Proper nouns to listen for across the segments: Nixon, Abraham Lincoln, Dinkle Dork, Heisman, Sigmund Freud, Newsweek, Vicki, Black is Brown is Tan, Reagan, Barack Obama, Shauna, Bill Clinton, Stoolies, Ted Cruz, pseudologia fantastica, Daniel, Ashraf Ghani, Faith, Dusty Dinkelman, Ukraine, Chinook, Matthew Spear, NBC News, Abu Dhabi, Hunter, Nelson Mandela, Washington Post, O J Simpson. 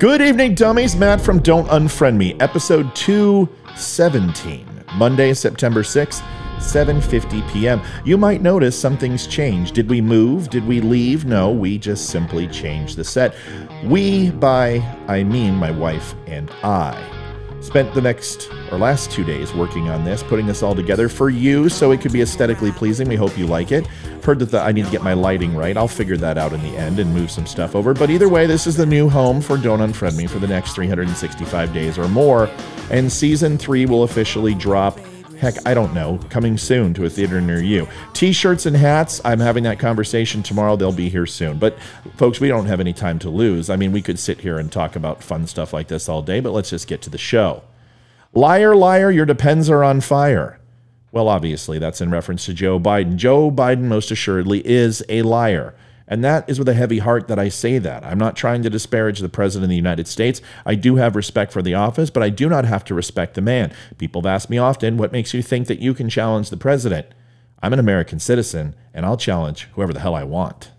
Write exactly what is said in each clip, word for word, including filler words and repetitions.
Good evening, dummies. Matt from Don't Unfriend Me, episode two seventeen, Monday, September sixth, seven fifty p m You might notice something's changed. Did we move? Did we leave? No, we just simply changed the set. We, by I mean my wife and I, spent the next or last two days working on this, putting this all together for you so it could be aesthetically pleasing. We hope you like it. I've heard that the, I need to get my lighting right. I'll figure that out in the end and move some stuff over. But either way, this is the new home for Don't Unfriend Me for the next three hundred sixty-five days or more. And season three will officially drop, heck, I don't know, coming soon to a theater near you. T-shirts and hats, I'm having that conversation tomorrow. They'll be here soon. But folks, we don't have any time to lose. I mean, we could sit here and talk about fun stuff like this all day, but let's just get to the show. Liar, liar, your depends are on fire. Well, obviously, that's in reference to Joe Biden. Joe Biden most assuredly is a liar. And that is with a heavy heart that I say that. I'm not trying to disparage the president of the United States. I do have respect for the office, but I do not have to respect the man. People have asked me often, what makes you think that you can challenge the president? I'm an American citizen, and I'll challenge whoever the hell I want.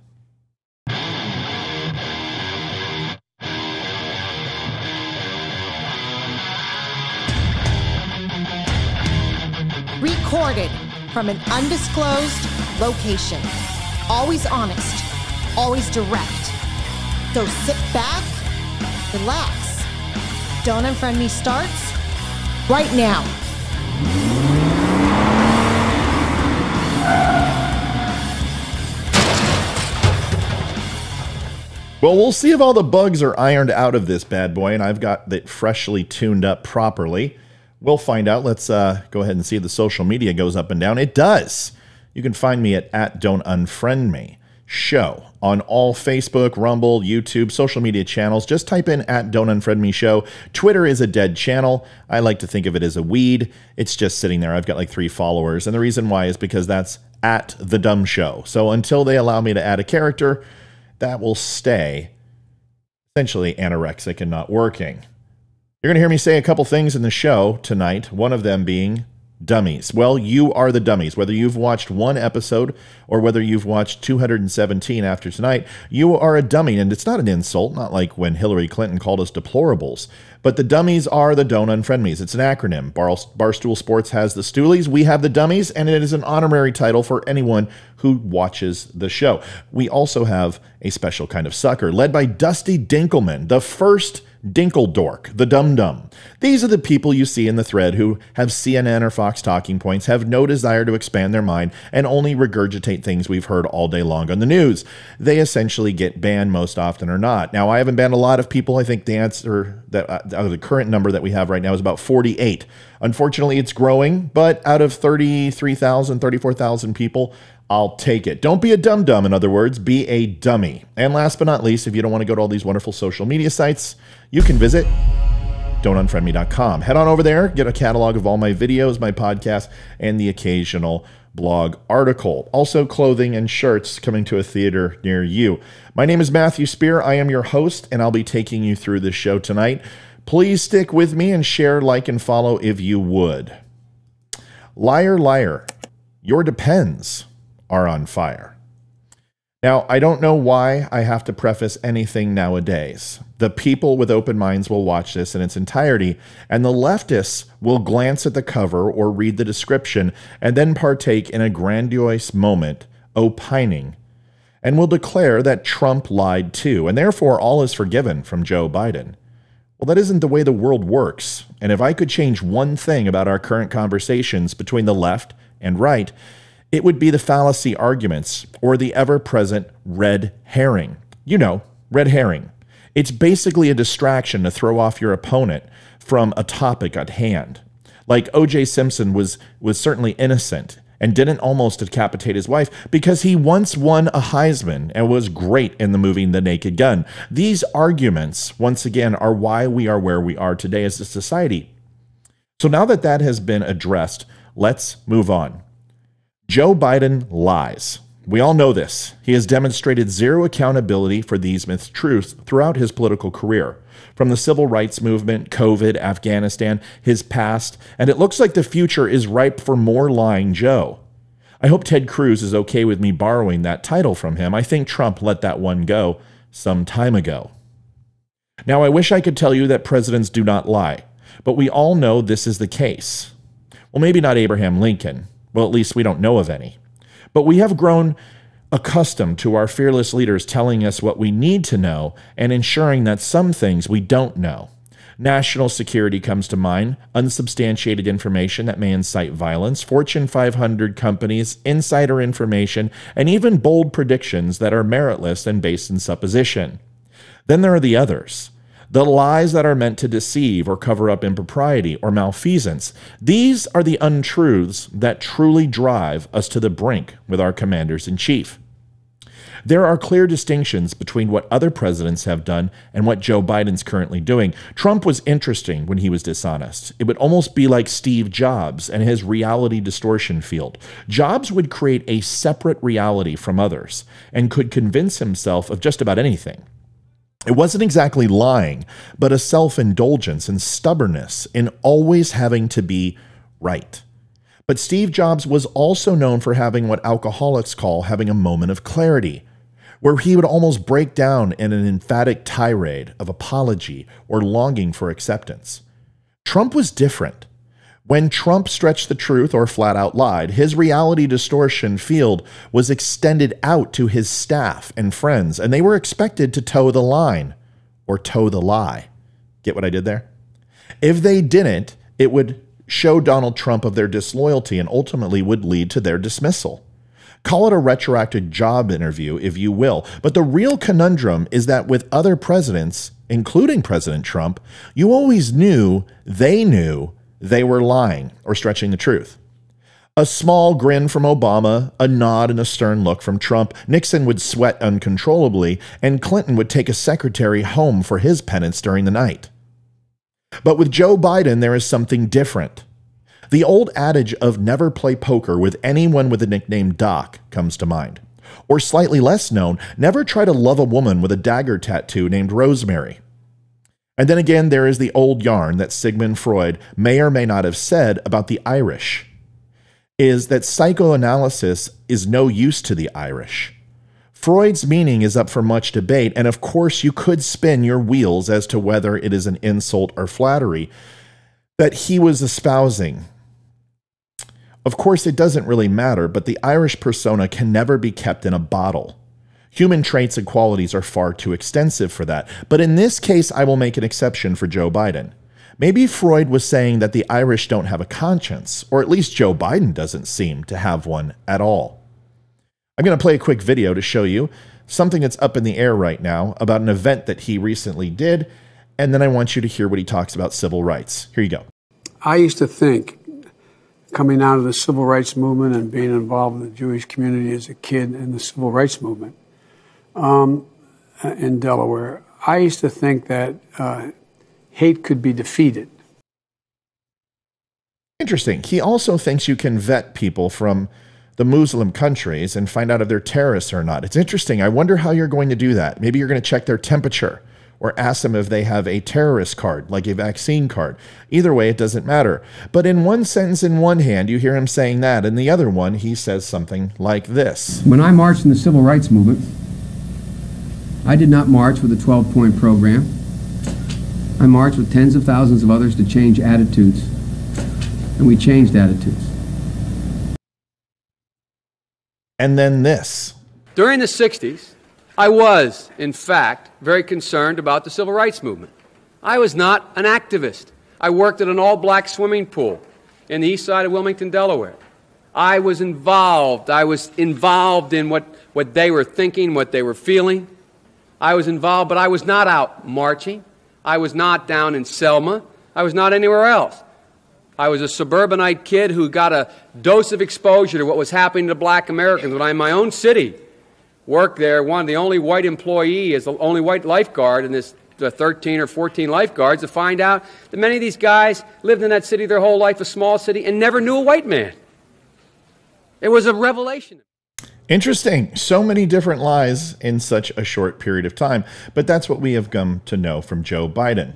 Recorded from an undisclosed location. Always honest, always direct. So sit back, relax. Don't Unfriend Me starts right now. Well, we'll see if all the bugs are ironed out of this bad boy, and I've got it freshly tuned up properly. We'll find out. Let's uh, go ahead and see if the social media goes up and down. It does. You can find me at, at Don't Unfriend Me Show on all Facebook, Rumble, YouTube, social media channels. Just type in at Don't Unfriend Me Show. Twitter is a dead channel. I like to think of it as a weed. It's just sitting there. I've got like three followers. And the reason why is because that's at The Dumb Show. So until they allow me to add a character, that will stay essentially anorexic and not working. You're going to hear me say a couple things in the show tonight, one of them being dummies. Well, you are the dummies. Whether you've watched one episode or whether you've watched two hundred seventeen after tonight, you are a dummy. And it's not an insult, not like when Hillary Clinton called us deplorables, but the dummies are the Don't Unfriend Me's. It's an acronym. Barstool Sports has the Stoolies. We have the dummies, and it is an honorary title for anyone who watches the show. We also have a special kind of sucker led by Dusty Dinkelman, the first Dinkle Dork, the Dum Dum. These are the people you see in the thread who have C N N or Fox talking points, have no desire to expand their mind, and only regurgitate things we've heard all day long on the news. They essentially get banned most often or not. Now, I haven't banned a lot of people. I think the answer that uh, the current number that we have right now is about forty-eight. Unfortunately, it's growing, but out of thirty-three thousand, thirty-four thousand people, I'll take it. Don't be a Dum Dum, in other words, be a dummy. And last but not least, if you don't want to go to all these wonderful social media sites, you can visit don't unfriend me dot com. Head on over there, get a catalog of all my videos, my podcasts, and the occasional blog article. Also, clothing and shirts coming to a theater near you. My name is Matthew Spear. I am your host, and I'll be taking you through this show tonight. Please stick with me and share, like, and follow if you would. Liar, liar, your depends are on fire. Now, I don't know why I have to preface anything nowadays. The people with open minds will watch this in its entirety, and the leftists will glance at the cover or read the description and then partake in a grandiose moment, opining, and will declare that Trump lied too, and therefore all is forgiven from Joe Biden. Well, that isn't the way the world works, and if I could change one thing about our current conversations between the left and right, it would be the fallacy arguments or the ever-present red herring. You know, red herring. It's basically a distraction to throw off your opponent from a topic at hand. Like O J Simpson was, was certainly innocent and didn't almost decapitate his wife because he once won a Heisman and was great in the movie The Naked Gun. These arguments, once again, are why we are where we are today as a society. So now that that has been addressed, let's move on. Joe Biden lies. We all know this. He has demonstrated zero accountability for these mistruths throughout his political career, from the civil rights movement, COVID, Afghanistan, his past, and it looks like the future is ripe for more lying Joe. I hope Ted Cruz is okay with me borrowing that title from him. I think Trump let that one go some time ago. Now, I wish I could tell you that presidents do not lie, but we all know this is the case. Well, maybe not Abraham Lincoln. Well, at least we don't know of any. But we have grown accustomed to our fearless leaders telling us what we need to know and ensuring that some things we don't know. National security comes to mind, unsubstantiated information that may incite violence, Fortune five hundred companies, insider information, and even bold predictions that are meritless and based in supposition. Then there are the others, the lies that are meant to deceive or cover up impropriety or malfeasance. These are the untruths that truly drive us to the brink with our commanders in chief. There are clear distinctions between what other presidents have done and what Joe Biden's currently doing. Trump was interesting when he was dishonest. It would almost be like Steve Jobs and his reality distortion field. Jobs would create a separate reality from others and could convince himself of just about anything. It wasn't exactly lying, but a self-indulgence and stubbornness in always having to be right. But Steve Jobs was also known for having what alcoholics call having a moment of clarity, where he would almost break down in an emphatic tirade of apology or longing for acceptance. Trump was different. When Trump stretched the truth or flat out lied, his reality distortion field was extended out to his staff and friends, and they were expected to toe the line or toe the lie. Get what I did there? If they didn't, it would show Donald Trump of their disloyalty and ultimately would lead to their dismissal. Call it a retroactive job interview if you will, but the real conundrum is that with other presidents, including President Trump, you always knew they knew they were lying or stretching the truth. A small grin from Obama, a nod and a stern look from Trump, Nixon would sweat uncontrollably, and Clinton would take a secretary home for his penance during the night. But with Joe Biden, there is something different. The old adage of never play poker with anyone with the nickname Doc comes to mind. Or slightly less known, never try to love a woman with a dagger tattoo named Rosemary. And then again, there is the old yarn that Sigmund Freud may or may not have said about the Irish, is that psychoanalysis is no use to the Irish. Freud's meaning is up for much debate, and of course you could spin your wheels as to whether it is an insult or flattery that he was espousing. Of course it doesn't really matter, but the Irish persona can never be kept in a bottle. Human traits and qualities are far too extensive for that, but in this case I will make an exception for Joe Biden. Maybe Freud was saying that the Irish don't have a conscience, or at least Joe Biden doesn't seem to have one at all. I'm going to play a quick video to show you something that's up in the air right now about an event that he recently did, and then I want you to hear what he talks about civil rights. Here you go. I used to think, coming out of the civil rights movement and being involved in the Jewish community as a kid in the civil rights movement um, in Delaware, I used to think that uh, hate could be defeated. Interesting. He also thinks you can vet people from the Muslim countries and find out if they're terrorists or not. It's interesting. I wonder how you're going to do that. Maybe you're going to check their temperature or ask them if they have a terrorist card, like a vaccine card. Either way, it doesn't matter. But in one sentence, in one hand, you hear him saying that. In the other one, he says something like this. When I marched in the civil rights movement, I did not march with a twelve-point program. I marched with tens of thousands of others to change attitudes, and we changed attitudes. And then this. During the sixties, I was, in fact, very concerned about the civil rights movement. I was not an activist. I worked at an all-black swimming pool in the east side of Wilmington, Delaware. I was involved. I was involved in what, what they were thinking, what they were feeling. I was involved, but I was not out marching. I was not down in Selma. I was not anywhere else. I was a suburbanite kid who got a dose of exposure to what was happening to black Americans when I, in my own city, worked there. One, the only white employee is the only white lifeguard in this the thirteen or fourteen lifeguards, to find out that many of these guys lived in that city their whole life, a small city, and never knew a white man. It was a revelation. Interesting. So many different lies in such a short period of time. But that's what we have come to know from Joe Biden.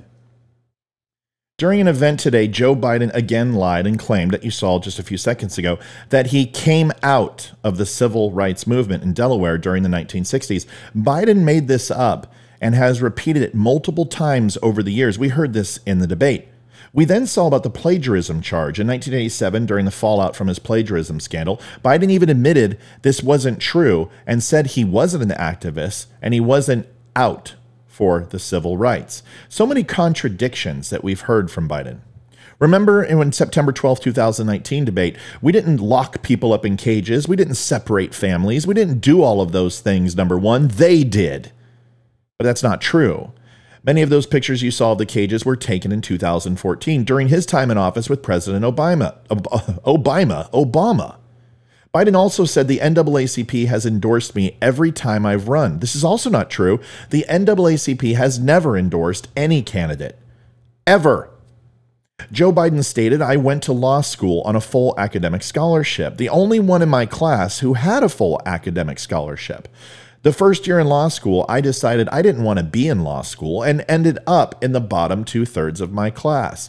During an event today, Joe Biden again lied and claimed that you saw just a few seconds ago that he came out of the civil rights movement in Delaware during the nineteen sixties. Biden made this up and has repeated it multiple times over the years. We heard this in the debate. We then saw about the plagiarism charge. In nineteen eighty-seven, during the fallout from his plagiarism scandal, Biden even admitted this wasn't true and said he wasn't an activist and he wasn't out for the civil rights. So many contradictions that we've heard from Biden. Remember in September twelfth, two thousand nineteen debate, we didn't lock people up in cages. We didn't separate families. We didn't do all of those things, number one. They did. But that's not true. Many of those pictures you saw of the cages were taken in two thousand fourteen during his time in office with President Obama. Obama, Obama. Biden also said the N double A C P has endorsed me every time I've run. This is also not true. The N double A C P has never endorsed any candidate, ever. Joe Biden stated, I went to law school on a full academic scholarship, the only one in my class who had a full academic scholarship. The first year in law school, I decided I didn't want to be in law school and ended up in the bottom two-thirds of my class.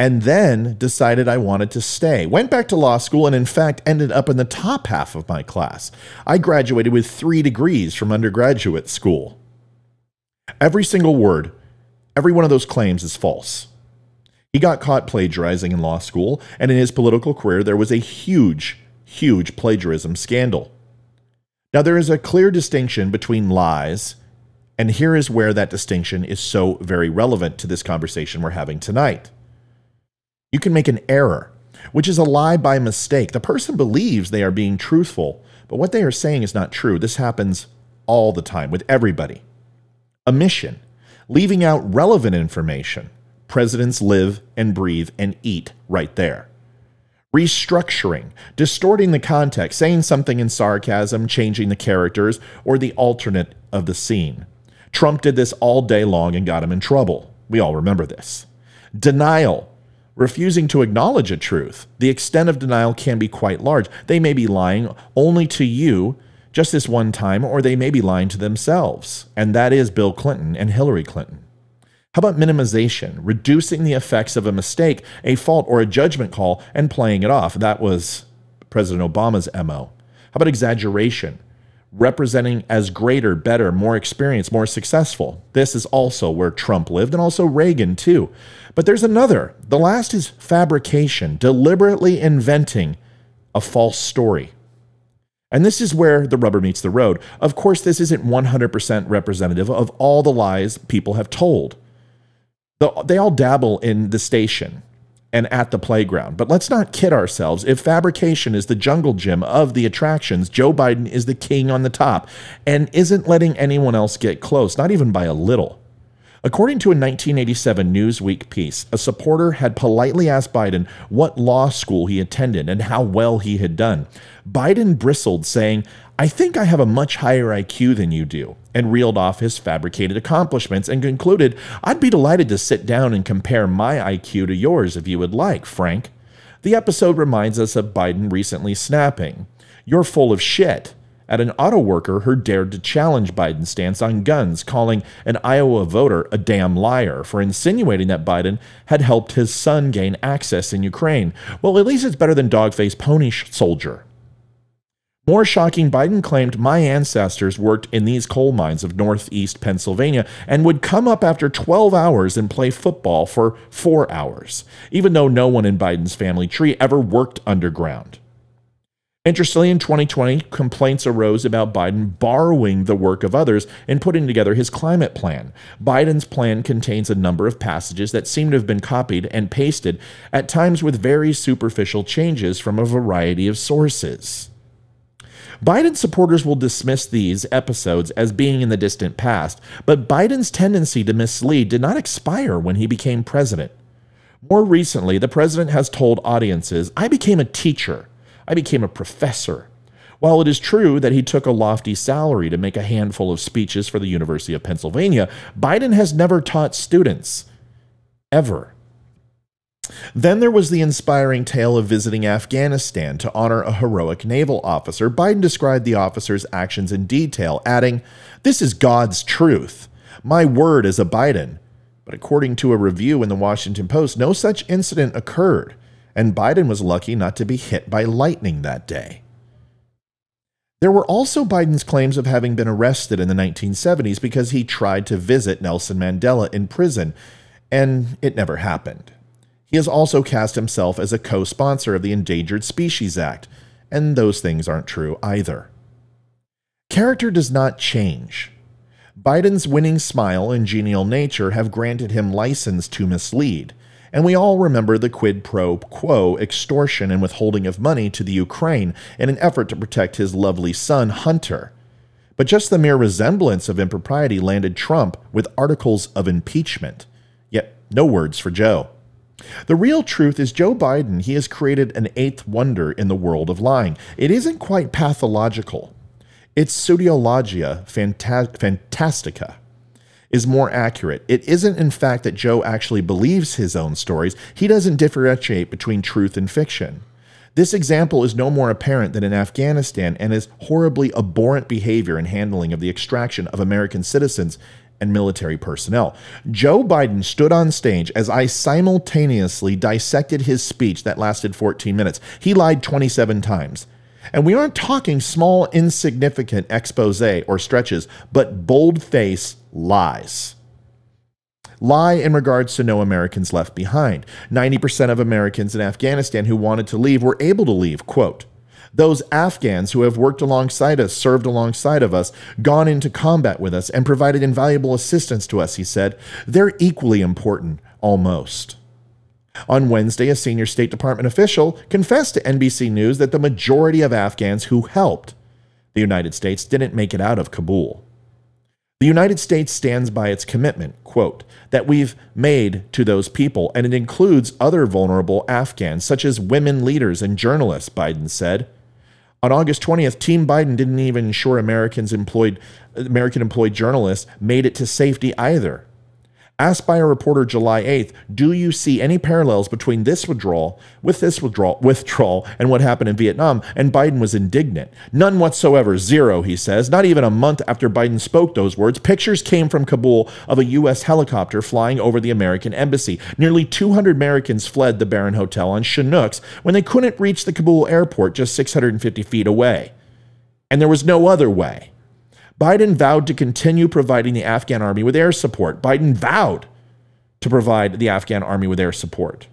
And then decided I wanted to stay. Went back to law school and, in fact, ended up in the top half of my class. I graduated with three degrees from undergraduate school. Every single word, every one of those claims is false. He got caught plagiarizing in law school, and in his political career, there was a huge, huge plagiarism scandal. Now, there is a clear distinction between lies, and here is where that distinction is so very relevant to this conversation we're having tonight. You can make an error, which is a lie by mistake. The person believes they are being truthful, but what they are saying is not true. This happens all the time with everybody. Omission, leaving out relevant information. Presidents live and breathe and eat right there. Restructuring, distorting the context, saying something in sarcasm, changing the characters, or the alternate of the scene. Trump did this all day long and got him in trouble. We all remember this. Denial, refusing to acknowledge a truth. The extent of denial can be quite large. They may be lying only to you just this one time, or they may be lying to themselves. And that is Bill Clinton and Hillary Clinton. How about minimization, reducing the effects of a mistake, a fault, or a judgment call and playing it off? That was President Obama's M O. How about exaggeration, representing as greater, better, more experienced, more successful? This is also where Trump lived and also Reagan too. But there's another. The last is fabrication, deliberately inventing a false story. And this is where the rubber meets the road. Of course, this isn't one hundred percent representative of all the lies people have told. They all dabble in the station and at the playground. But let's not kid ourselves. If fabrication is the jungle gym of the attractions, Joe Biden is the king on the top and isn't letting anyone else get close, not even by a little. According to a nineteen eighty-seven Newsweek piece, a supporter had politely asked Biden what law school he attended and how well he had done. Biden bristled, saying, I think I have a much higher I Q than you do, and reeled off his fabricated accomplishments and concluded, I'd be delighted to sit down and compare my I Q to yours if you would like, Frank. The episode reminds us of Biden recently snapping, "You're full of shit," at an auto worker who dared to challenge Biden's stance on guns, calling an Iowa voter a damn liar for insinuating that Biden had helped his son gain access in Ukraine. Well, at least it's better than dog-faced pony soldier. More shocking, Biden claimed my ancestors worked in these coal mines of northeast Pennsylvania and would come up after twelve hours and play football for four hours, even though no one in Biden's family tree ever worked underground. Interestingly, in twenty twenty, complaints arose about Biden borrowing the work of others in putting together his climate plan. Biden's plan contains a number of passages that seem to have been copied and pasted, at times with very superficial changes from a variety of sources. Biden supporters will dismiss these episodes as being in the distant past, but Biden's tendency to mislead did not expire when he became president. More recently, the president has told audiences, I became a teacher. I became a professor. While it is true that he took a lofty salary to make a handful of speeches for the University of Pennsylvania, Biden has never taught students, ever. Then there was the inspiring tale of visiting Afghanistan to honor a heroic naval officer. Biden described the officer's actions in detail, adding, "This is God's truth. My word is a Biden." But according to a review in the Washington Post, no such incident occurred, and Biden was lucky not to be hit by lightning that day. There were also Biden's claims of having been arrested in the nineteen seventies because he tried to visit Nelson Mandela in prison, and it never happened. He has also cast himself as a co-sponsor of the Endangered Species Act, and those things aren't true either. Character does not change. Biden's winning smile and genial nature have granted him license to mislead, and we all remember the quid pro quo extortion and withholding of money to the Ukraine in an effort to protect his lovely son, Hunter. But just the mere resemblance of impropriety landed Trump with articles of impeachment. Yet no words for Joe. The real truth is Joe Biden, he has created an eighth wonder in the world of lying. It isn't quite pathological. Its pseudologia fantastica is more accurate. It isn't in fact that Joe actually believes his own stories. He doesn't differentiate between truth and fiction. This example is no more apparent than in Afghanistan and his horribly abhorrent behavior and handling of the extraction of American citizens and military personnel. Joe Biden stood on stage as I simultaneously dissected his speech that lasted fourteen minutes. He lied twenty-seven times. And we aren't talking small, insignificant expose or stretches, but bold-faced lies. Lie in regards to no Americans left behind. ninety percent of Americans in Afghanistan who wanted to leave were able to leave, quote, those Afghans who have worked alongside us, served alongside of us, gone into combat with us, and provided invaluable assistance to us, he said. They're equally important, almost. On Wednesday, a senior State Department official confessed to N B C News that the majority of Afghans who helped the United States didn't make it out of Kabul. The United States stands by its commitment, quote, that we've made to those people, and it includes other vulnerable Afghans, such as women leaders and journalists, Biden said. On August twentieth, Team Biden didn't even ensure Americans employed, American employed journalists made it to safety either. Asked by a reporter July eighth, do you see any parallels between this withdrawal with this withdrawal withdrawal and what happened in Vietnam? And Biden was indignant. None whatsoever, zero, he says. Not even a month after Biden spoke those words, pictures came from Kabul of a U S helicopter flying over the American embassy. Nearly two hundred Americans fled the Barron Hotel on Chinooks when they couldn't reach the Kabul airport just six hundred fifty feet away. And there was no other way. Biden vowed to continue providing the Afghan army with air support. Biden vowed to provide the Afghan army with air support.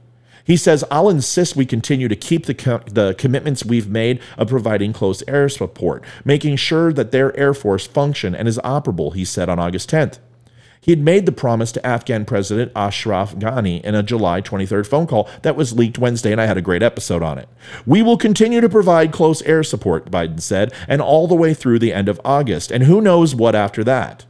He says, I'll insist we continue to keep the, co the commitments we've made of providing close air support, making sure that their air force function and is operable, he said on August tenth. He had made the promise to Afghan President Ashraf Ghani in a July twenty-third phone call that was leaked Wednesday, and I had a great episode on it. We will continue to provide close air support, Biden said, and all the way through the end of August, and who knows what after that.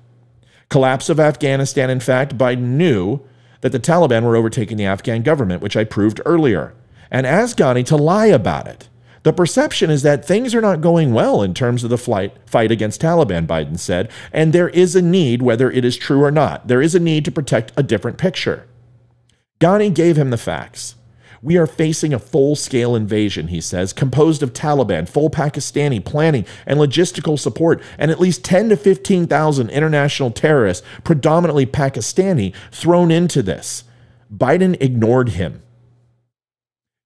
Collapse of Afghanistan, in fact, Biden knew that the Taliban were overtaking the Afghan government, which I proved earlier, and asked Ghani to lie about it. The perception is that things are not going well in terms of the flight, fight against Taliban, Biden said, and there is a need, whether it is true or not, there is a need to protect a different picture. Ghani gave him the facts. We are facing a full-scale invasion, he says, composed of Taliban, full Pakistani planning and logistical support, and at least ten to fifteen thousand international terrorists, predominantly Pakistani, thrown into this. Biden ignored him.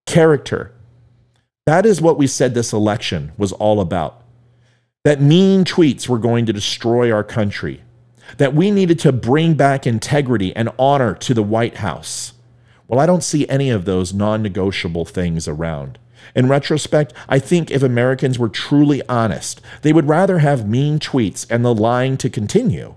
Character. That is what we said this election was all about. That mean tweets were going to destroy our country. That we needed to bring back integrity and honor to the White House. Well, I don't see any of those non-negotiable things around. In retrospect, I think if Americans were truly honest, they would rather have mean tweets and the lying to continue.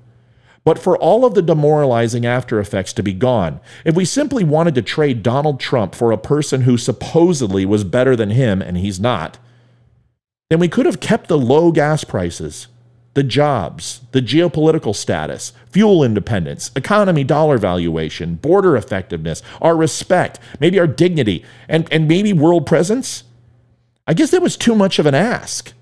But for all of the demoralizing after effects to be gone, if we simply wanted to trade Donald Trump for a person who supposedly was better than him, and he's not, then we could have kept the low gas prices, the jobs, the geopolitical status, fuel independence, economy dollar valuation, border effectiveness, our respect, maybe our dignity, and, and maybe world presence. I guess that was too much of an ask.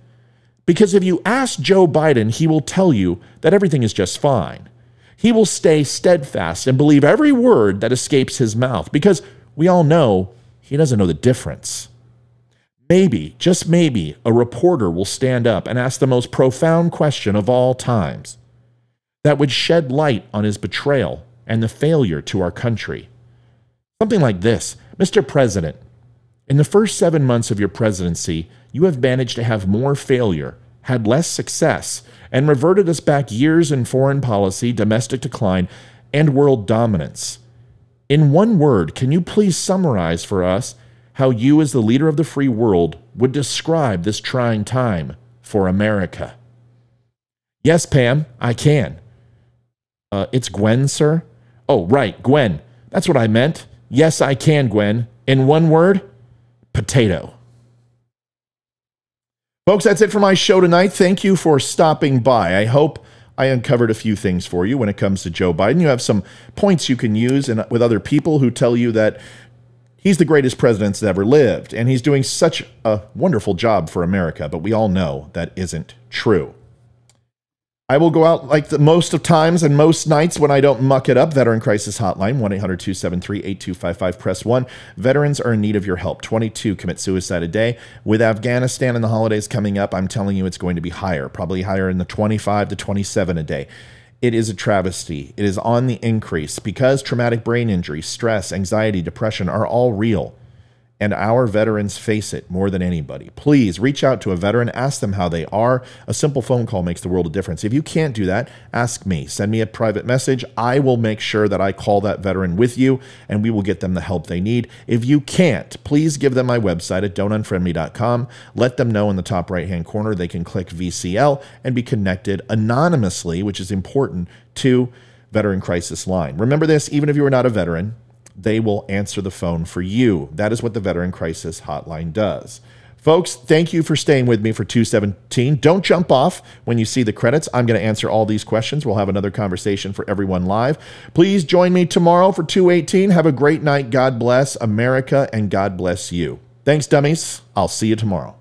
Because if you ask Joe Biden, he will tell you that everything is just fine. He will stay steadfast and believe every word that escapes his mouth because we all know he doesn't know the difference. Maybe, just maybe, a reporter will stand up and ask the most profound question of all times that would shed light on his betrayal and the failure to our country. Something like this, Mister President, in the first seven months of your presidency, you have managed to have more failure had less success and reverted us back years in foreign policy, domestic decline, and world dominance. In one word, can you please summarize for us how you, as the leader of the free world, would describe this trying time for America? Yes, Pam, I can. Uh, it's Gwen, sir? Oh, right, Gwen. That's what I meant. Yes, I can, Gwen. In one word, potato. Folks, that's it for my show tonight. Thank you for stopping by. I hope I uncovered a few things for you when it comes to Joe Biden. You have some points you can use and with other people who tell you that he's the greatest president that ever lived, and he's doing such a wonderful job for America, but we all know that isn't true. I will go out like the most of times and most nights when I don't muck it up. Veteran Crisis Hotline, one eight hundred two seven three eight two five five, press one. Veterans are in need of your help. twenty-two commit suicide a day. With Afghanistan and the holidays coming up, I'm telling you it's going to be higher, probably higher in the twenty-five to twenty-seven a day. It is a travesty. It is on the increase because traumatic brain injury, stress, anxiety, depression are all real. And our veterans face it more than anybody. Please reach out to a veteran. Ask them how they are. A simple phone call makes the world a difference. If you can't do that, ask me. Send me a private message. I will make sure that I call that veteran with you, and we will get them the help they need. If you can't, please give them my website at don't unfriend me dot com. Let them know in the top right-hand corner they can click V C L and be connected anonymously, which is important, to Veteran Crisis Line. Remember this, even if you are not a veteran, they will answer the phone for you. That is what the Veteran Crisis Hotline does. Folks, thank you for staying with me for two seventeen. Don't jump off when you see the credits. I'm going to answer all these questions. We'll have another conversation for everyone live. Please join me tomorrow for two eighteen. Have a great night. God bless America and God bless you. Thanks, dummies. I'll see you tomorrow.